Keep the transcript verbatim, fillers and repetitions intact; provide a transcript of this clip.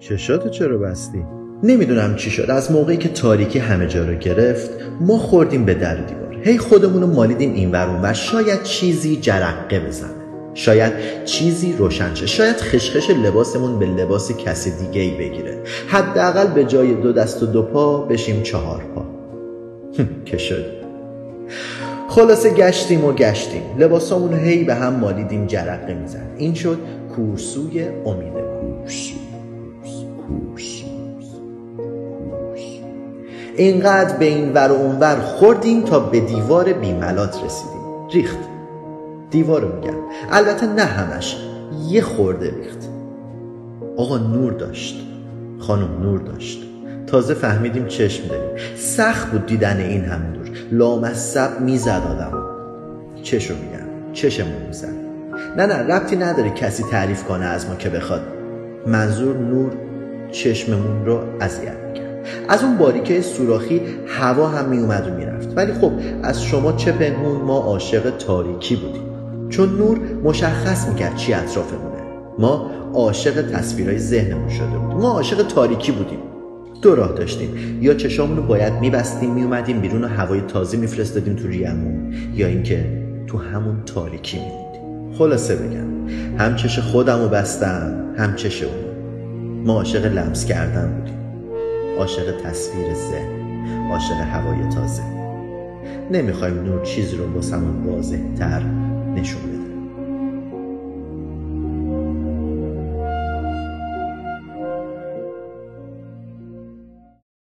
چشاتو چرا بستی؟ نمیدونم چی شد. از موقعی که تاریکی همه جا رو گرفت ما خوردیم به در و دیوار، هی خودمون رو مالیدیم اینور اونور. شاید چیزی جرقه بزنه، شاید چیزی روشن شه، شاید خشخش لباسمون به لباس کسی دیگه ای بگیره. حداقل به جای دو دست و دو پا بشیم چهار پا. که شد. خلاصه گشتیم و گشتیم، لباسامون رو هی به هم مالیدیم، جرقه میزد. این شد کورسوی امید. کورسوی اینقدر به این ور و اون ور خوردیم تا به دیوار بیملات رسیدیم. ریخت. دیوارو میگم، البته نه همش، یه خورده ریخت. آقا نور داشت، خانم نور داشت. تازه فهمیدیم چشم داریم. سخت بود دیدن این همه نور. لامصب میزد آدمو. چشو میگم، چشمون میزد. نه نه ربطی نداره کسی تعریف کنه از ما که بخواد. منظور نور چشممون رو اذیت میکرد. از اون باریکه سوراخی هوا هم می اومد و می رفت. ولی خب از شما چه پنهون، ما عاشق تاریکی بودیم، چون نور مشخص می کرد چی اطرافمونه. ما عاشق تصویرهای ذهنمون شده بودیم، ما عاشق تاریکی بودیم. دو راه داشتیم، یا چشامون رو باید می بستیم می اومدیم بیرون و هوای تازه می فرستادیم تو ریه‌مون، یا اینکه تو همون تاریکی می موندیم. خلاصه بگم هم چش خودم رو بستم، هم چش اون. ما عاشق لمس کردن بودیم، عاشق تصویر ذهن، عاشق هوای تازه. نمیخوایم نور چیزی رو واسمون واضح تر نشون بده.